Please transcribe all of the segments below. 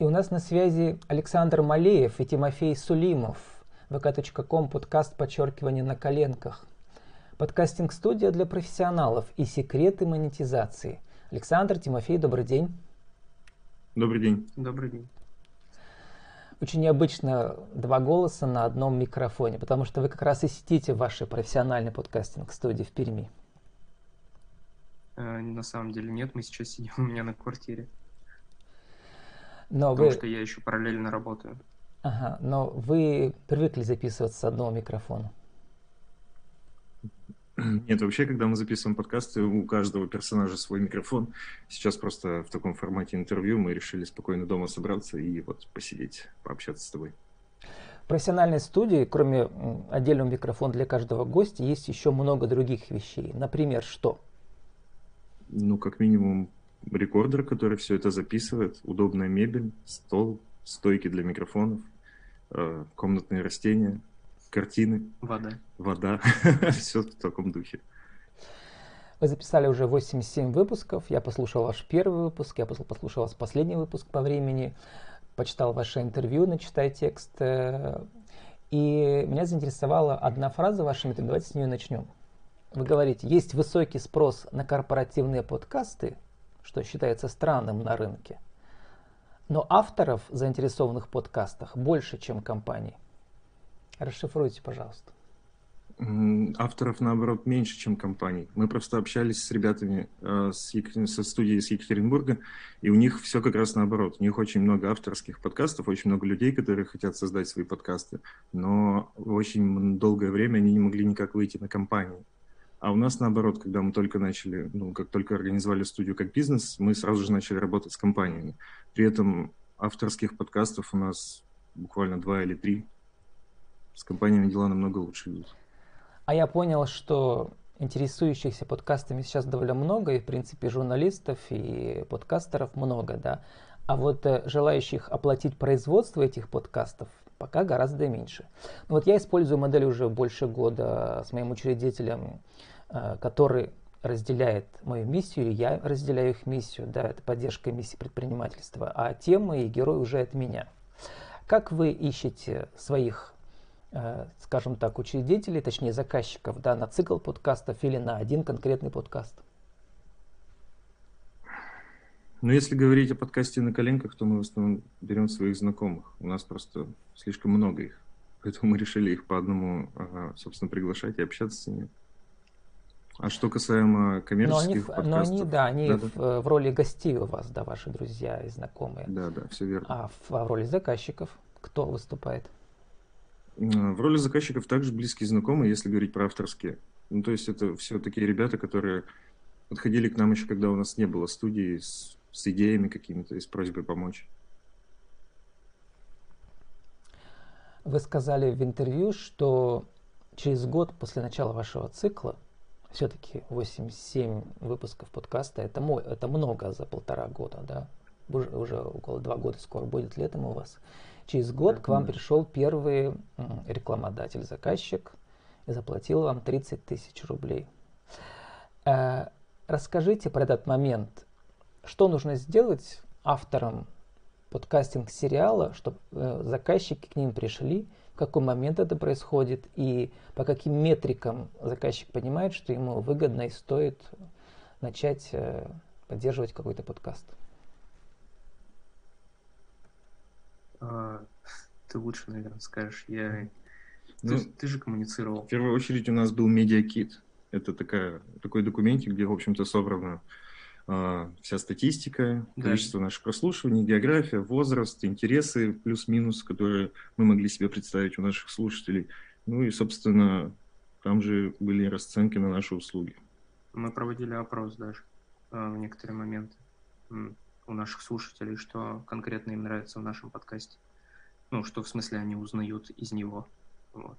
И у нас на связи Александр Малеев и Тимофей Сулимов. vk.com, подкаст_на коленках. Подкастинг-студия для профессионалов и секреты монетизации. Александр, Тимофей, добрый день. Добрый день. Добрый день. Очень необычно два голоса на одном микрофоне, потому что вы как раз и сидите в вашей профессиональной подкастинг-студии в Перми. На самом деле нет, мы сейчас сидим у меня на квартире. Но потому что я еще параллельно работаю. Ага, но вы привыкли записываться с одного микрофона? Нет, вообще, когда мы записываем подкасты, у каждого персонажа свой микрофон. Сейчас просто в таком формате интервью мы решили спокойно дома собраться и вот посидеть, пообщаться с тобой. В профессиональной студии, кроме отдельного микрофона для каждого гостя, есть еще много других вещей. Например, что? Ну, как минимум, рекордер, который все это записывает, удобная мебель, стол, стойки для микрофонов, комнатные растения, картины. Вода. Все в таком духе. Вы записали уже 87 выпусков. Я послушал ваш первый выпуск, я послушал ваш последний выпуск по времени, почитал ваше интервью на «Читай текст». И меня заинтересовала одна фраза в вашем интервью. Давайте с нее начнем. Вы говорите, есть высокий спрос на корпоративные подкасты, что считается странным на рынке, но авторов, заинтересованных в подкастах, больше, чем компаний. Расшифруйте, пожалуйста. Авторов, наоборот, меньше, чем компаний. Мы просто общались с ребятами со студии из Екатеринбурга, и у них все как раз наоборот. У них очень много авторских подкастов, очень много людей, которые хотят создать свои подкасты, но очень долгое время они не могли никак выйти на компании. А у нас, наоборот, когда мы только начали, как только организовали студию как бизнес, мы сразу же начали работать с компаниями. При этом авторских подкастов у нас буквально 2 или 3. С компаниями дела намного лучше идут. А я понял, что интересующихся подкастами сейчас довольно много, и, в принципе, журналистов и подкастеров много, да. А вот желающих оплатить производство этих подкастов пока гораздо меньше. Но вот я использую модель уже больше года с моим учредителем, который разделяет мою миссию, или я разделяю их миссию, да, это поддержка миссии предпринимательства, а темы и герои уже от меня. Как вы ищете своих, скажем так, учредителей, точнее заказчиков, да, на цикл подкастов или на один конкретный подкаст? Но если говорить о подкасте «На коленках», то мы в основном берем своих знакомых. У нас просто слишком много их. Поэтому мы решили их по одному, собственно, приглашать и общаться с ними. А что касаемо коммерческих подкастов... Но они в роли гостей у вас, да, ваши друзья и знакомые. Да, да, все верно. А в роли заказчиков кто выступает? В роли заказчиков также близкие знакомые, если говорить про авторские. Ну, то есть это все такие ребята, которые подходили к нам еще, когда у нас не было студии, с идеями какими-то и с просьбой помочь. Вы сказали в интервью, что через год после начала вашего цикла, все-таки 87 выпусков подкаста, это много за 1,5 года, да? Уже около 2 года скоро будет летом у вас. Через год к вам пришел первый рекламодатель, заказчик, и заплатил вам 30 000 рублей. Расскажите про этот момент. Что нужно сделать авторам подкастинг-сериала, чтобы заказчики к ним пришли, в какой момент это происходит и по каким метрикам заказчик понимает, что ему выгодно и стоит начать поддерживать какой-то подкаст? Ты лучше, наверное, скажешь. Ты же коммуницировал. В первую очередь у нас был медиакит. Это такой документик, где, в общем-то, собрано вся статистика, количество наших прослушиваний, география, возраст, интересы, плюс-минус, которые мы могли себе представить у наших слушателей. Ну и, собственно, там же были расценки на наши услуги. Мы проводили опрос даже в некоторые моменты у наших слушателей, что конкретно им нравится в нашем подкасте. Ну, что в смысле они узнают из него. Вот.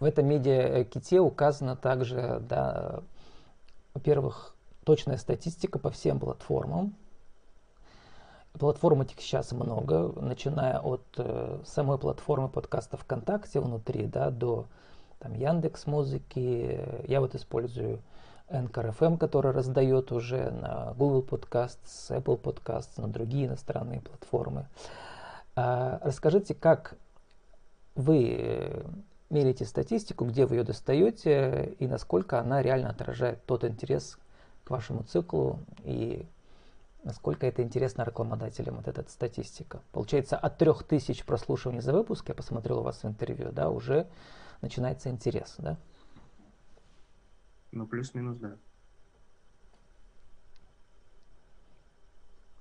В этом медиаките указано также, да, во-первых, точная статистика по всем платформам. Платформ этих сейчас много, начиная от самой платформы подкаста ВКонтакте внутри, да, до там Яндекс.Музыки. Я вот использую Anchor FM, который раздает уже на Google Podcast, Apple Podcast, на другие иностранные платформы. Расскажите, как вы меряете статистику, где вы ее достаете и насколько она реально отражает тот интерес к вашему циклу и насколько это интересно рекламодателям, вот эта статистика. Получается, от 3000 прослушиваний за выпуск, я посмотрел у вас в интервью, да, уже начинается интерес, да? Ну, плюс-минус,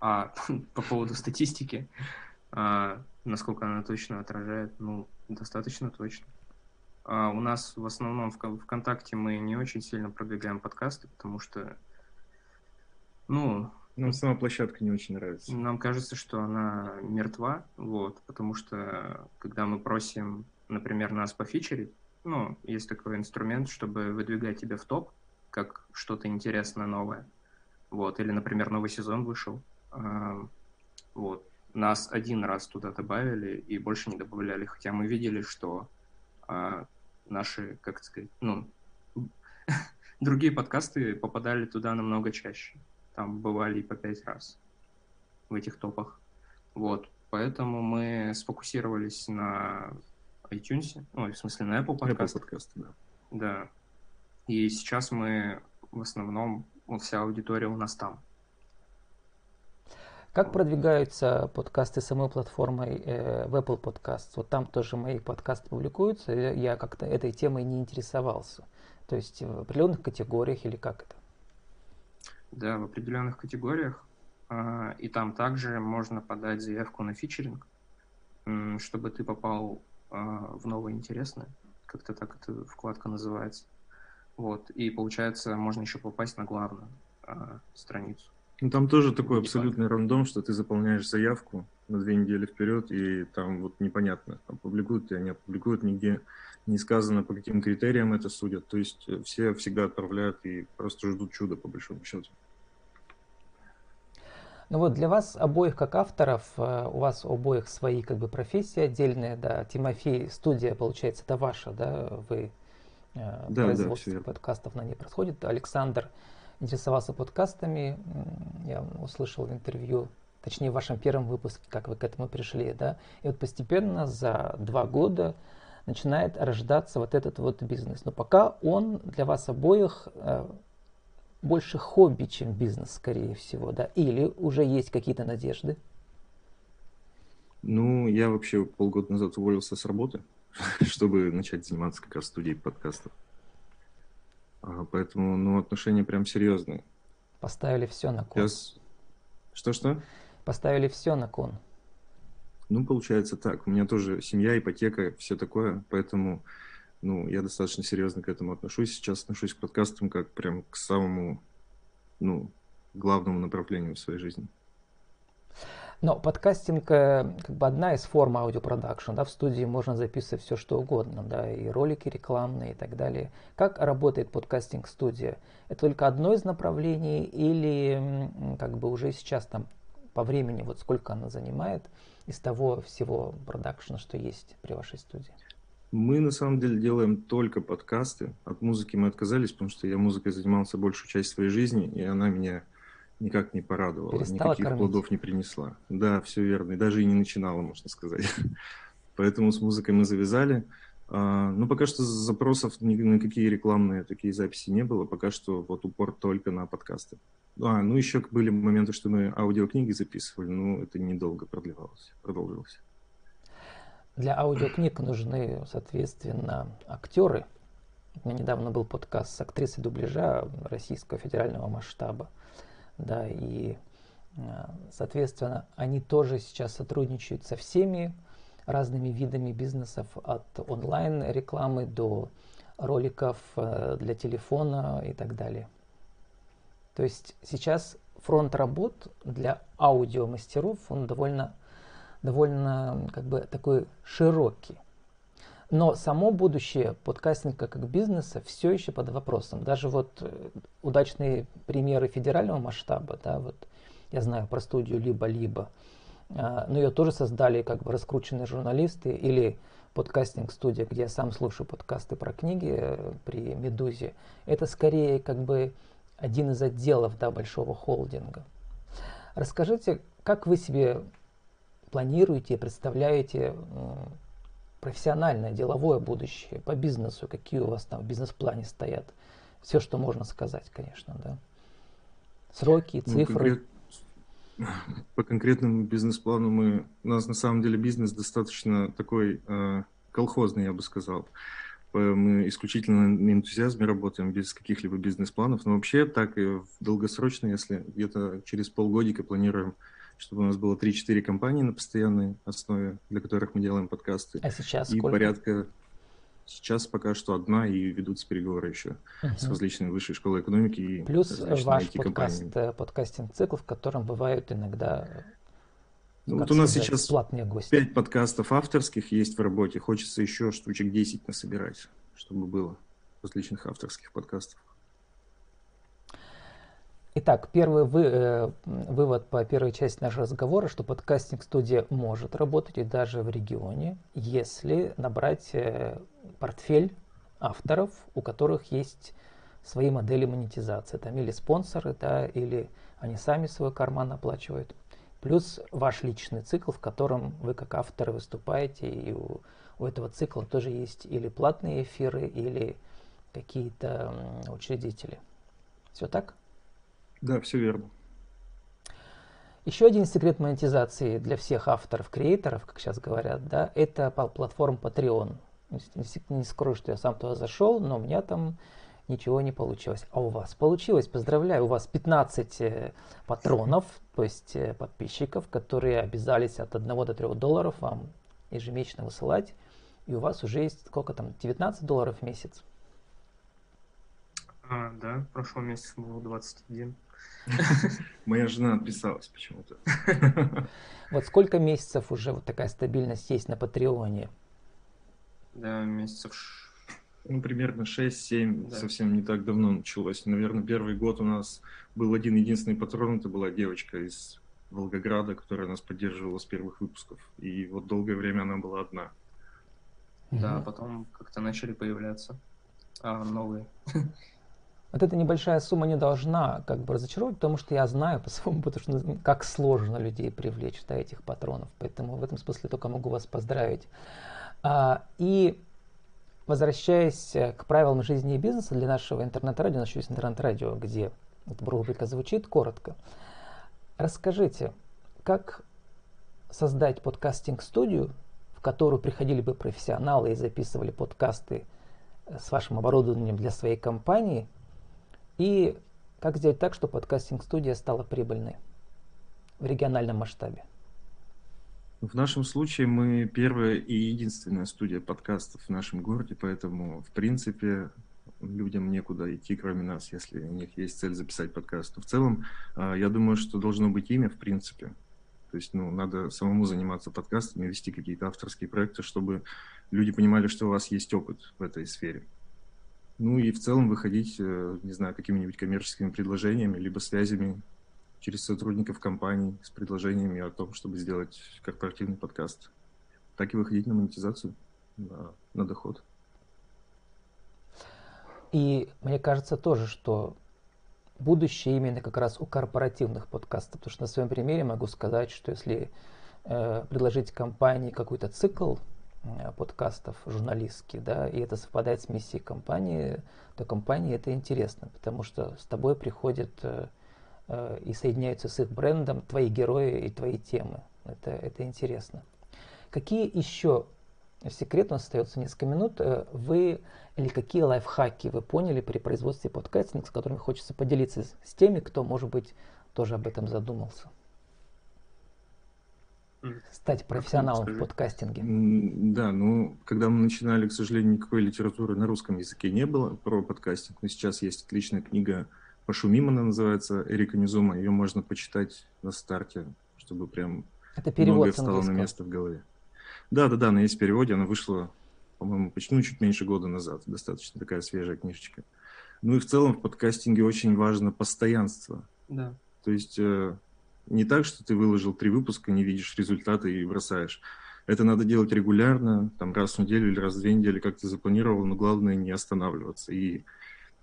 да. По поводу статистики, насколько она точно отражает, ну, достаточно точно. У нас в основном ВКонтакте мы не очень сильно продвигаем подкасты, потому что, ну... Нам сама площадка не очень нравится. Нам кажется, что она мертва, вот, потому что, когда мы просим, например, нас пофичерить, ну, есть такой инструмент, чтобы выдвигать тебя в топ, как что-то интересное, новое, вот, или, например, новый сезон вышел, вот, нас один раз туда добавили и больше не добавляли, хотя мы видели, что наши, как сказать, ну, другие подкасты попадали туда намного чаще. Там бывали и по 5 раз в этих топах. Вот. Поэтому мы сфокусировались на iTunes, ну, в смысле, на Apple Podcast. Да. Да. И сейчас мы в основном, вот, вся аудитория у нас там. Как продвигаются подкасты самой платформой в Apple Podcast? Вот там тоже мои подкасты публикуются, я как-то этой темой не интересовался. То есть в определенных категориях или как это? Да, в определенных категориях, и там также можно подать заявку на фичеринг, чтобы ты попал в новое интересное, как-то так эта вкладка называется, вот, и получается, можно еще попасть на главную страницу. Ну, там тоже такой абсолютный рандом, что ты заполняешь заявку на 2 недели вперед, и там вот непонятно, опубликуют тебя, не опубликуют, нигде не сказано, по каким критериям это судят. То есть все всегда отправляют и просто ждут чуда, по большому счету. Ну вот для вас обоих, как авторов, у вас обоих свои как бы профессии отдельные, да, Тимофей, студия, получается, это ваша, да, вы производство подкастов на ней происходит. Александр интересовался подкастами, я услышал в интервью, точнее в вашем первом выпуске, как вы к этому пришли, да, и вот постепенно за 2 года начинает рождаться вот этот вот бизнес. Но пока он для вас обоих больше хобби, чем бизнес, скорее всего, да, или уже есть какие-то надежды? Ну, я вообще полгода назад уволился с работы, чтобы начать заниматься как раз студией подкастов. Поэтому, ну, отношения прям серьезные. Поставили все на кон. Что-что? Поставили все на кон. Ну, получается так. У меня тоже семья, ипотека, все такое. Поэтому, ну, я достаточно серьезно к этому отношусь. Сейчас отношусь к подкастам как прям к самому, ну, главному направлению в своей жизни. Но подкастинг как бы одна из форм аудиопродакшн, да, в студии можно записывать все что угодно, да, и ролики рекламные и так далее. Как работает подкастинг-студия? Это только одно из направлений или как бы уже сейчас там по времени, вот сколько она занимает из того всего продакшна, что есть при вашей студии? Мы на самом деле делаем только подкасты. От музыки мы отказались, потому что я музыкой занимался большую часть своей жизни, и она меня... никак не порадовала, перестала никаких кормить. Плодов не принесла. Да, все верно. И даже и не начинала, можно сказать. Поэтому с музыкой мы завязали. Но пока что запросов ни на какие рекламные такие записи не было. Пока что вот упор только на подкасты. Ну еще были моменты, что мы аудиокниги записывали, но это недолго продлевалось, продолжилось. Для аудиокниг нужны, соответственно, актеры. У меня недавно был подкаст с актрисой дубляжа российского федерального масштаба. Да, и, соответственно, они тоже сейчас сотрудничают со всеми разными видами бизнесов, от онлайн-рекламы до роликов для телефона и так далее. То есть сейчас фронт работ для аудиомастеров, он довольно как бы такой широкий. Но само будущее подкастинга как бизнеса все еще под вопросом. Даже вот удачные примеры федерального масштаба, да, вот я знаю про студию «Либо-либо», но ее тоже создали как бы раскрученные журналисты или подкастинг-студия, где я сам слушаю подкасты про книги при «Медузе». Это скорее как бы один из отделов, да, большого холдинга. Расскажите, как вы себе планируете и представляете профессиональное, деловое будущее по бизнесу? Какие у вас там в бизнес-плане стоят? Все, что можно сказать, конечно, да. Сроки, цифры. По конкретному бизнес-плану у нас на самом деле бизнес достаточно такой колхозный, я бы сказал. Мы исключительно на энтузиазме работаем, без каких-либо бизнес-планов. Но вообще так и долгосрочно, если где-то через полгодика планируем, чтобы у нас было 3-4 компании на постоянной основе, для которых мы делаем подкасты. А сейчас и сколько? Сейчас пока что одна, и ведутся переговоры еще с различными высшей школой экономики и плюс ваш подкастинг-цикл, в котором бывают иногда вот у нас сейчас платные гости. 5 подкастов авторских есть в работе. Хочется еще штучек 10 насобирать, чтобы было различных авторских подкастов. Итак, первый вывод по первой части нашего разговора, что подкастинг-студия может работать и даже в регионе, если набрать портфель авторов, у которых есть свои модели монетизации. Там или спонсоры, да, или они сами свой карман оплачивают. Плюс ваш личный цикл, в котором вы как авторы выступаете, и у этого цикла тоже есть или платные эфиры, или какие-то учредители. Все так? Да, все верно. Еще один секрет монетизации для всех авторов, креаторов, как сейчас говорят, да, это платформа Patreon. Не скажу, что я сам туда зашел, но у меня там ничего не получилось. А у вас получилось, поздравляю, у вас 15 патронов, то есть подписчиков, которые обязались от $1 до $3 вам ежемесячно высылать. И у вас уже есть сколько там, $19 в месяц? Да, в прошлом месяце было 21. Моя жена отписалась почему-то. Вот сколько месяцев уже вот такая стабильность есть на Патреоне? Да, месяцев... Ну, примерно 6-7, да. Совсем не так давно началось. Наверное, первый год у нас был один единственный патрон, это была девочка из Волгограда, которая нас поддерживала с первых выпусков. И вот долгое время она была одна. Да, потом как-то начали появляться новые. Вот эта небольшая сумма не должна как бы разочаровать, потому что я знаю по своему опыту, как сложно людей привлечь, да, этих патронов. Поэтому в этом смысле только могу вас поздравить. И возвращаясь к правилам жизни и бизнеса для нашего интернет-радио, у нас еще есть интернет-радио, где эта рубрика звучит коротко. Расскажите, как создать подкастинг-студию, в которую приходили бы профессионалы и записывали подкасты с вашим оборудованием для своей компании, и как сделать так, чтобы подкастинг-студия стала прибыльной в региональном масштабе? В нашем случае мы первая и единственная студия подкастов в нашем городе, поэтому, в принципе, людям некуда идти, кроме нас, если у них есть цель записать подкаст. Но в целом, я думаю, что должно быть имя, в принципе. То есть, надо самому заниматься подкастами, вести какие-то авторские проекты, чтобы люди понимали, что у вас есть опыт в этой сфере. Ну и в целом выходить, не знаю, какими-нибудь коммерческими предложениями, либо связями через сотрудников компаний с предложениями о том, чтобы сделать корпоративный подкаст. Так и выходить на монетизацию, на доход. И мне кажется тоже, что будущее именно как раз у корпоративных подкастов. Потому что на своем примере могу сказать, что если предложить компании какой-то цикл подкастов журналистских, да, и это совпадает с миссией компании, то компании это интересно, потому что с тобой приходят и соединяются с их брендом твои герои и твои темы. Это интересно. Какие еще, секрет у нас остается несколько минут, какие лайфхаки вы поняли при производстве подкастинга, с которыми хочется поделиться с теми, кто, может быть, тоже об этом задумался? Стать профессионалом в подкастинге. Да, когда мы начинали, к сожалению, никакой литературы на русском языке не было про подкастинг. Но сейчас есть отличная книга «Пошумим», она называется, Эрика Низума. Ее можно почитать на старте, чтобы прям многое встало на место в голове. Да, она есть в переводе. Она вышла, по-моему, почти чуть меньше года назад. Достаточно такая свежая книжечка. Ну и в целом в подкастинге очень важно постоянство. Да. То есть... Не так, что ты выложил 3 выпуска, не видишь результаты и бросаешь. Это надо делать регулярно, там раз в неделю или раз в 2 недели, как ты запланировал, но главное не останавливаться. И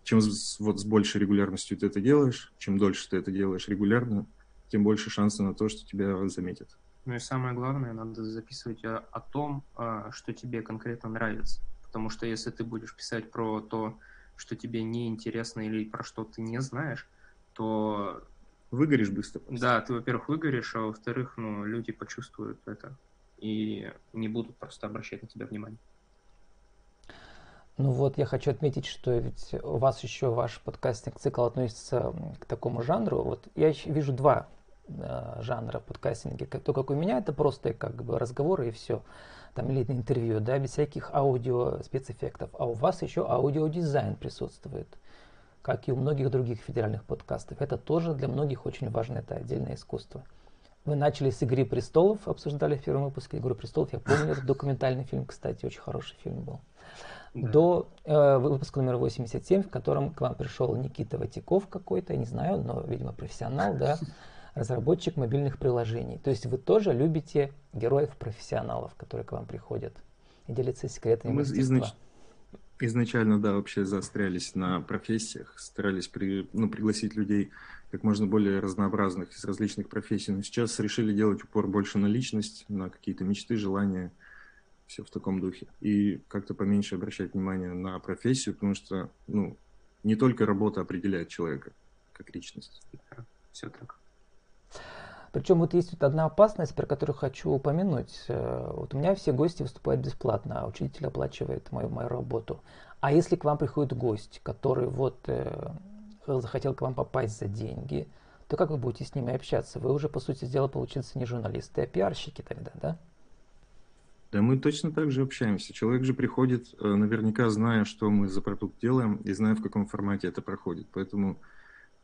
чем вот с большей регулярностью ты это делаешь, чем дольше ты это делаешь регулярно, тем больше шансов на то, что тебя заметят. Ну и самое главное, надо записывать о том, что тебе конкретно нравится. Потому что если ты будешь писать про то, что тебе неинтересно или про что ты не знаешь, то... Выгоришь быстро. Да, ты, во-первых, выгоришь, а во-вторых, люди почувствуют это и не будут просто обращать на тебя внимание. Ну вот, я хочу отметить, что ведь у вас еще ваш подкастинг цикл относится к такому жанру. Вот я вижу 2 жанра подкастинга. То, как у меня, это просто как бы разговоры и все. Там или интервью, да, без всяких аудио спецэффектов. А у вас еще аудиодизайн присутствует, как и у многих других федеральных подкастов. Это тоже для многих очень важно, это отдельное искусство. Вы начали с «Игры престолов», обсуждали в первом выпуске «Игру престолов». Я помню, это документальный фильм, кстати, очень хороший фильм был. Да. До выпуска номер 87, в котором к вам пришел Никита Ватиков какой-то, я не знаю, но, видимо, профессионал, да, разработчик мобильных приложений. То есть вы тоже любите героев-профессионалов, которые к вам приходят и делятся секретами мастерства. Изначально, да, вообще заострялись на профессиях, старались пригласить людей как можно более разнообразных из различных профессий. Но сейчас решили делать упор больше на личность, на какие-то мечты, желания, все в таком духе. И как-то поменьше обращать внимание на профессию, потому что, не только работа определяет человека как личность. Все так. Причем вот есть вот одна опасность, про которую хочу упомянуть. Вот у меня все гости выступают бесплатно, а учитель оплачивает мою работу. А если к вам приходит гость, который захотел к вам попасть за деньги, то как вы будете с ними общаться? Вы уже, по сути дела, получается не журналисты, а пиарщики тогда, да? Да, мы точно так же общаемся. Человек же приходит, наверняка зная, что мы за продукт делаем, и зная, в каком формате это проходит. Поэтому...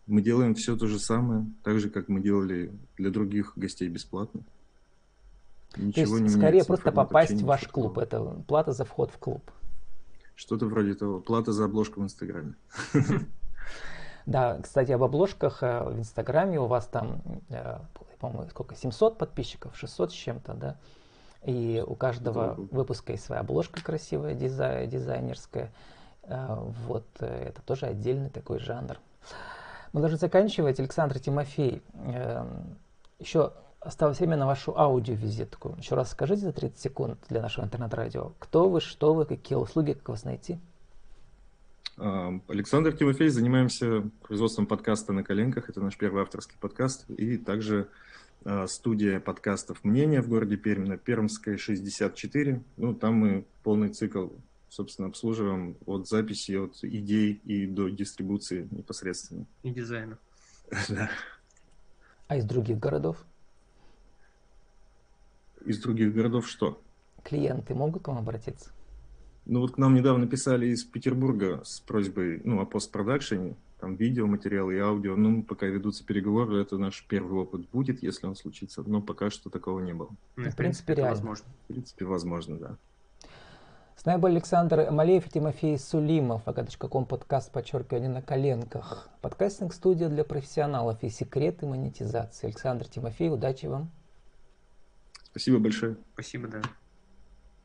Мы делаем все то же самое, так же, как мы делали для других гостей бесплатно. Ничего не меняется. Скорее просто попасть в ваш клуб. Это плата за вход в клуб. Что-то вроде того. Плата за обложку в Инстаграме. Да, кстати, об обложках в Инстаграме у вас там, по-моему, сколько, 700 подписчиков, 600 с чем-то, да? И у каждого выпуска есть своя обложка красивая, дизайнерская. Вот, это тоже отдельный такой жанр. Мы должны заканчивать. Александр, Тимофей, еще осталось время на вашу аудиовизитку. Еще раз скажите за 30 секунд для нашего интернет-радио. Кто вы, что вы, какие услуги, как вас найти? Александр, Тимофей, занимаемся производством подкаста «На коленках». Это наш первый авторский подкаст. И также студия подкастов «Мнение» в городе Пермь на Пермской, 64. Там мы полный цикл, собственно, обслуживаем от записи, от идей и до дистрибуции непосредственно. И дизайна. Да. А из других городов? Из других городов что? Клиенты могут к вам обратиться? Вот к нам недавно писали из Петербурга с просьбой, о постпродакшене, там видеоматериалы и аудио. Пока ведутся переговоры, это наш первый опыт будет, если он случится, но пока что такого не было. В принципе, реально. Возможно. В принципе, возможно, да. С нами были Александр Малеев и Тимофей Сулимов. ВКонтакте.com подкаст_они на коленках. Подкастинг-студия для профессионалов и секреты монетизации. Александр, Тимофей, удачи вам. Спасибо большое. Спасибо, да.